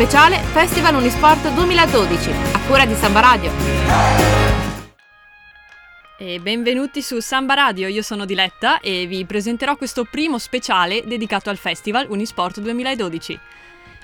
speciale Festival Unisport 2012, a cura di Samba Radio. E benvenuti su Samba Radio, io sono Diletta e vi presenterò questo primo speciale dedicato al Festival Unisport 2012.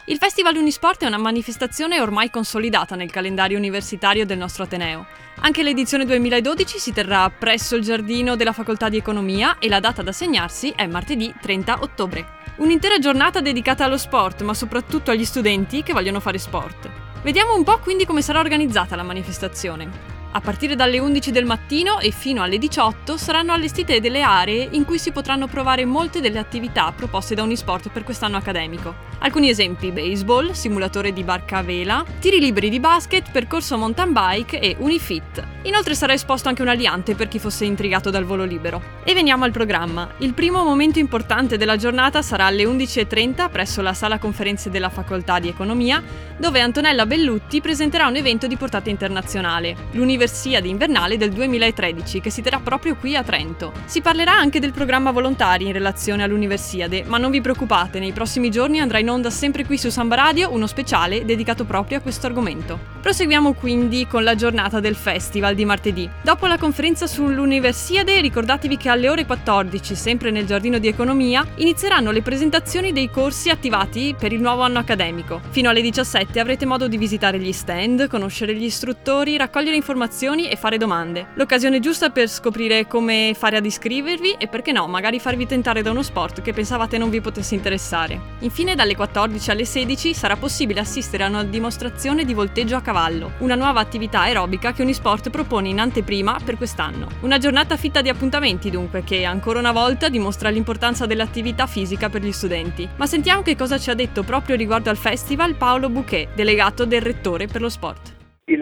Il Festival Unisport è una manifestazione ormai consolidata nel calendario universitario del nostro ateneo. Anche l'edizione 2012 si terrà presso il giardino della Facoltà di Economia e la data da segnarsi è martedì 30 ottobre. Un'intera giornata dedicata allo sport, ma soprattutto agli studenti che vogliono fare sport. Vediamo un po' quindi come sarà organizzata la manifestazione. A partire dalle 11 del mattino e fino alle 18 saranno allestite delle aree in cui si potranno provare molte delle attività proposte da Unisport per quest'anno accademico. Alcuni esempi: baseball, simulatore di barca a vela, tiri liberi di basket, percorso mountain bike e Unifit. Inoltre sarà esposto anche un aliante per chi fosse intrigato dal volo libero. E veniamo al programma. Il primo momento importante della giornata sarà alle 11.30 presso la sala conferenze della Facoltà di Economia, dove Antonella Bellutti presenterà un evento di portata internazionale, Universiade invernale del 2013, che si terrà proprio qui a Trento. Si parlerà anche del programma volontari in relazione all'Universiade, ma non vi preoccupate, nei prossimi giorni andrà in onda sempre qui su Samba Radio uno speciale dedicato proprio a questo argomento. Proseguiamo quindi con la giornata del festival di martedì. Dopo la conferenza sull'Universiade, ricordatevi che alle ore 14, sempre nel giardino di Economia, inizieranno le presentazioni dei corsi attivati per il nuovo anno accademico. Fino alle 17 avrete modo di visitare gli stand, conoscere gli istruttori, raccogliere informazioni e fare domande. L'occasione giusta per scoprire come fare ad iscrivervi e, perché no, magari farvi tentare da uno sport che pensavate non vi potesse interessare. Infine, dalle 14 alle 16 sarà possibile assistere a una dimostrazione di volteggio a cavallo, una nuova attività aerobica che Unisport propone in anteprima per quest'anno. Una giornata fitta di appuntamenti dunque, che ancora una volta dimostra l'importanza dell'attività fisica per gli studenti. Ma sentiamo che cosa ci ha detto proprio riguardo al festival Paolo Bouquet, delegato del Rettore per lo Sport. Il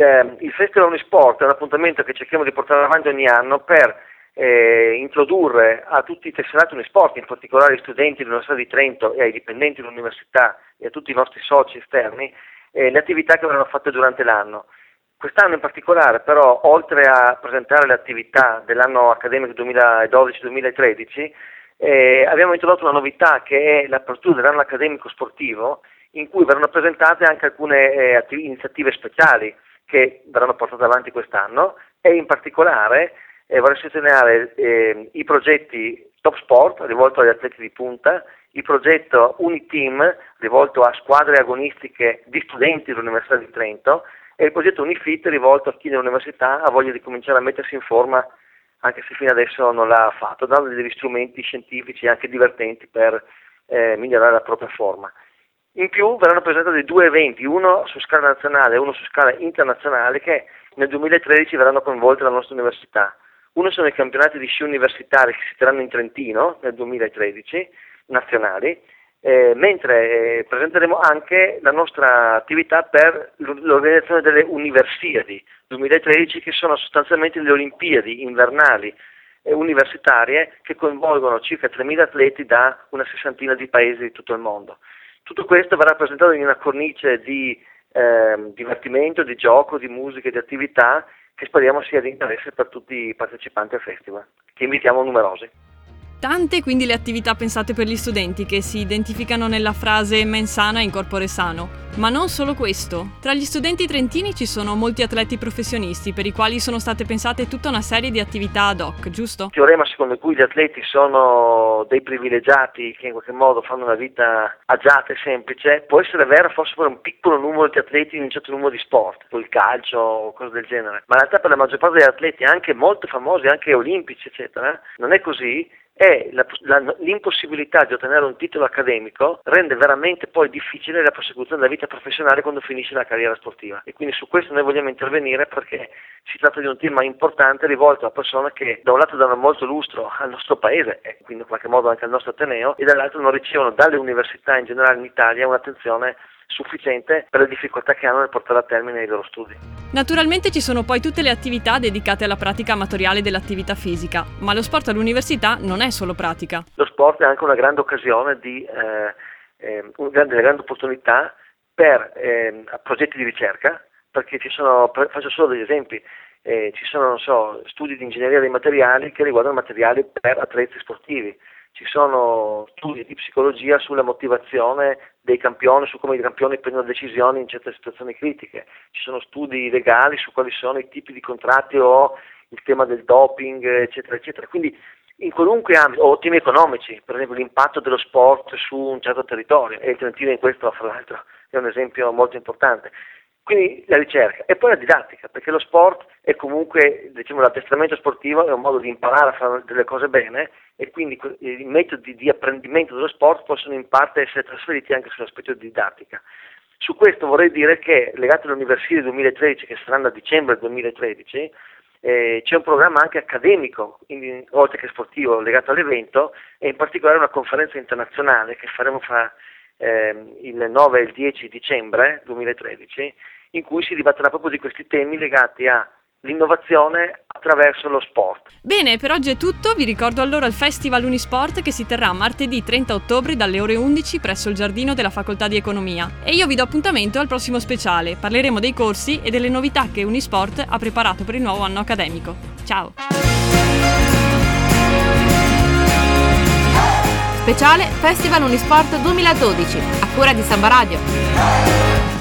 Festival Unisport è un appuntamento che cerchiamo di portare avanti ogni anno per introdurre a tutti i tesserati Unisport, in particolare agli studenti dell'Università di Trento e ai dipendenti dell'Università e a tutti i nostri soci esterni, le attività che verranno fatte durante l'anno. Quest'anno in particolare però, oltre a presentare le attività dell'anno accademico 2012-2013, abbiamo introdotto una novità che è l'apertura dell'anno accademico sportivo, in cui verranno presentate anche alcune iniziative speciali che verranno portate avanti quest'anno, e in particolare vorrei sottolineare i progetti Top Sport rivolto agli atleti di punta, il progetto Uniteam rivolto a squadre agonistiche di studenti dell'Università di Trento e il progetto Unifit rivolto a chi nell'università ha voglia di cominciare a mettersi in forma, anche se fino adesso non l'ha fatto, dando degli strumenti scientifici anche divertenti per migliorare la propria forma. In più verranno presentati due eventi, uno su scala nazionale e uno su scala internazionale, che nel 2013 verranno coinvolte dalla nostra università. Uno sono i campionati di sci universitari che si terranno in Trentino nel 2013, nazionali, mentre presenteremo anche la nostra attività per l'organizzazione delle Universiadi 2013, che sono sostanzialmente le Olimpiadi invernali universitarie che coinvolgono circa 3.000 atleti da una sessantina di paesi di tutto il mondo. Tutto questo verrà presentato in una cornice di divertimento, di gioco, di musica e di attività che speriamo sia di interesse per tutti i partecipanti al festival, che invitiamo numerosi. Tante quindi le attività pensate per gli studenti che si identificano nella frase mens sana in corpore sano. Ma non solo questo. Tra gli studenti trentini ci sono molti atleti professionisti per i quali sono state pensate tutta una serie di attività ad hoc, giusto? Il teorema secondo cui gli atleti sono dei privilegiati che in qualche modo fanno una vita agiata e semplice può essere vero forse per un piccolo numero di atleti in un certo numero di sport, col calcio o cose del genere, ma in realtà per la maggior parte degli atleti, anche molto famosi, anche olimpici eccetera, non è così. E l'impossibilità di ottenere un titolo accademico rende veramente poi difficile la prosecuzione della vita professionale quando finisce la carriera sportiva, e quindi su questo noi vogliamo intervenire, perché si tratta di un tema importante rivolto a persone che da un lato danno molto lustro al nostro paese e quindi in qualche modo anche al nostro ateneo, e dall'altro non ricevono dalle università in generale in Italia un'attenzione sufficiente per le difficoltà che hanno nel portare a termine i loro studi. Naturalmente ci sono poi tutte le attività dedicate alla pratica amatoriale dell'attività fisica, ma lo sport all'università non è solo pratica. Lo sport è anche una grande occasione, una grande opportunità per progetti di ricerca, perché ci sono, faccio solo degli esempi, ci sono studi di ingegneria dei materiali che riguardano materiali per attrezzi sportivi. ci sono studi di psicologia sulla motivazione dei campioni, su come i campioni prendono decisioni in certe situazioni critiche, ci sono studi legali su quali sono i tipi di contratti o il tema del doping, eccetera, eccetera. Quindi in qualunque ambito, o temi economici, per esempio l'impatto dello sport su un certo territorio, e il Trentino in questo, fra l'altro, è un esempio molto importante. Quindi la ricerca e poi la didattica, perché lo sport è comunque, diciamo, l'addestramento sportivo è un modo di imparare a fare delle cose bene, e quindi i metodi di apprendimento dello sport possono in parte essere trasferiti anche sull'aspetto di didattica. Su questo vorrei dire che, legato all'Universiade 2013, che saranno a dicembre 2013, c'è un programma anche accademico, oltre che sportivo, legato all'evento, e in particolare una conferenza internazionale che faremo fra il 9 e il 10 dicembre 2013, in cui si dibatterà proprio di questi temi legati all'innovazione attraverso lo sport. Bene, per oggi è tutto. Vi ricordo allora il Festival Unisport, che si terrà martedì 30 ottobre dalle ore 11 presso il giardino della Facoltà di Economia, e io vi do appuntamento al prossimo speciale. Parleremo dei corsi e delle novità che Unisport ha preparato per il nuovo anno accademico. Ciao! Speciale Festival Unisport 2012, a cura di Samba Radio.